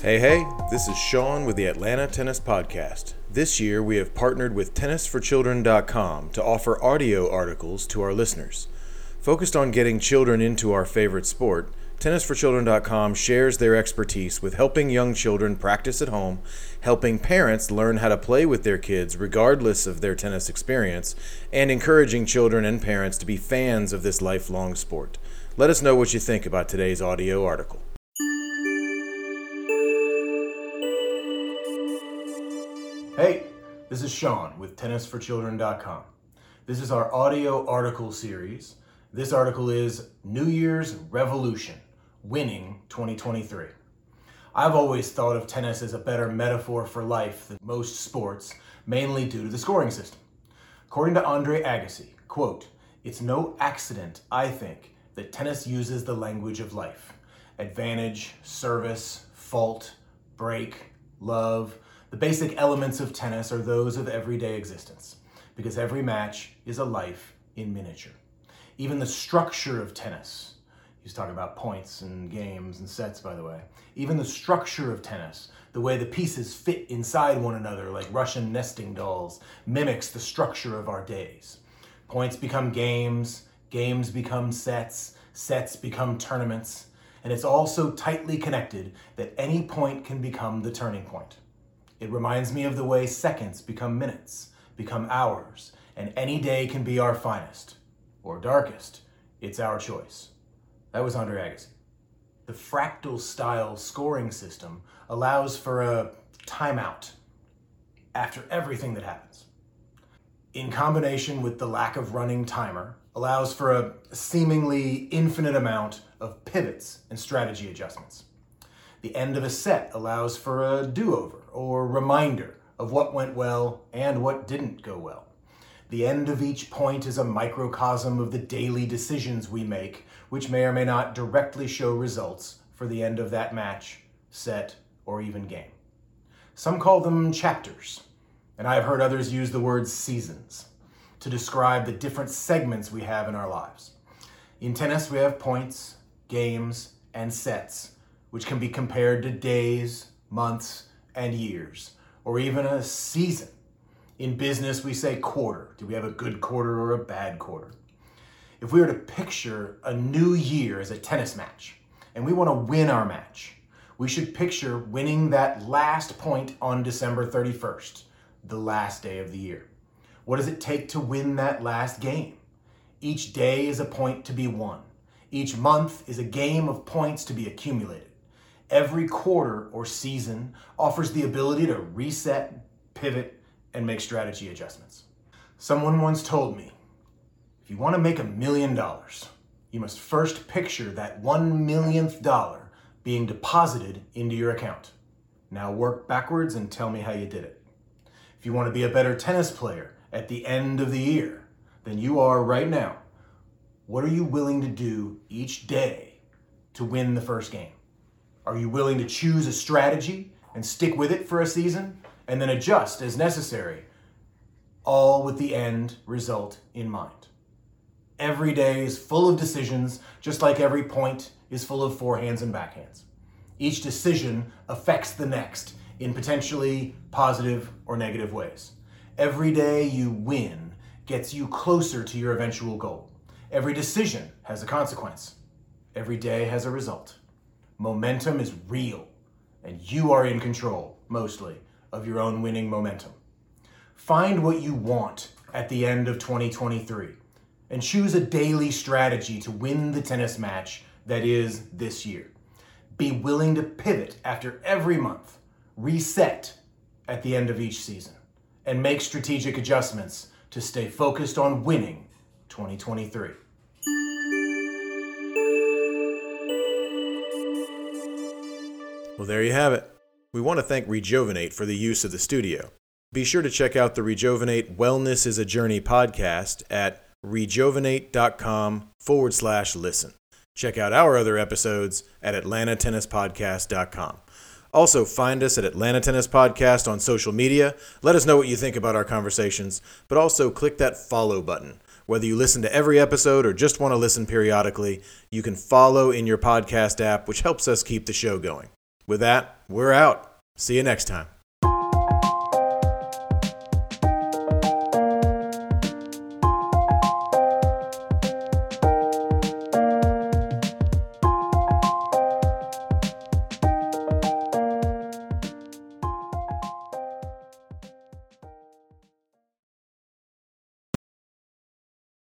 Hey, this is Sean with the Atlanta Tennis Podcast. This year we have partnered with TennisForChildren.com to offer audio articles to our listeners. Focused on getting children into our favorite sport, TennisForChildren.com shares their expertise with helping young children practice at home, helping parents learn how to play with their kids regardless of their tennis experience, and encouraging children and parents to be fans of this lifelong sport. Let us know what you think about today's audio article. Hey, this is Sean with TennisForChildren.com. This is our audio article series. This article is New Year's Revolution, Winning 2023. I've always thought of tennis as a better metaphor for life than most sports, mainly due to the scoring system. According to Andre Agassi, quote, "It's no accident, I think, that tennis uses the language of life. Advantage, service, fault, break, love. The basic elements of tennis are those of everyday existence, because every match is a life in miniature. Even the structure of tennis," he's talking about points and games and sets, by the way, "even the structure of tennis, the way the pieces fit inside one another like Russian nesting dolls, mimics the structure of our days. Points become games, games become sets, sets become tournaments, and it's all so tightly connected that any point can become the turning point. It reminds me of the way seconds become minutes, become hours, and any day can be our finest, or darkest. It's our choice." That was Andre Agassi. The fractal-style scoring system allows for a timeout after everything that happens. In combination with the lack of running timer, allows for a seemingly infinite amount of pivots and strategy adjustments. The end of a set allows for a do-over or reminder of what went well and what didn't go well. The end of each point is a microcosm of the daily decisions we make, which may or may not directly show results for the end of that match, set, or even game. Some call them chapters, and I have heard others use the word seasons to describe the different segments we have in our lives. In tennis, we have points, games, and sets, which can be compared to days, months, and years, or even a season. In business, we say quarter. Do we have a good quarter or a bad quarter? If we were to picture a new year as a tennis match, and we want to win our match, we should picture winning that last point on December 31st, the last day of the year. What does it take to win that last game? Each day is a point to be won. Each month is a game of points to be accumulated. Every quarter or season offers the ability to reset, pivot, and make strategy adjustments. Someone once told me, if you want to make $1 million, you must first picture that $1 millionth being deposited into your account. Now work backwards and tell me how you did it. If you want to be a better tennis player at the end of the year than you are right now, what are you willing to do each day to win the first game? Are you willing to choose a strategy and stick with it for a season and then adjust as necessary, all with the end result in mind? Every day is full of decisions, just like every point is full of forehands and backhands. Each decision affects the next in potentially positive or negative ways. Every day you win gets you closer to your eventual goal. Every decision has a consequence. Every day has a result. Momentum is real, and you are in control, mostly, of your own winning momentum. Find what you want at the end of 2023, and choose a daily strategy to win the tennis match that is this year. Be willing to pivot after every month, reset at the end of each season, and make strategic adjustments to stay focused on winning 2023. Well, there you have it. We want to thank Rejuvenate for the use of the studio. Be sure to check out the Rejuvenate Wellness is a Journey podcast at rejuvenate.com/listen. Check out our other episodes at atlantatennispodcast.com. Also, find us at Atlanta Tennis Podcast on social media. Let us know what you think about our conversations, but also click that follow button. Whether you listen to every episode or just want to listen periodically, you can follow in your podcast app, which helps us keep the show going. With that, we're out. See you next time.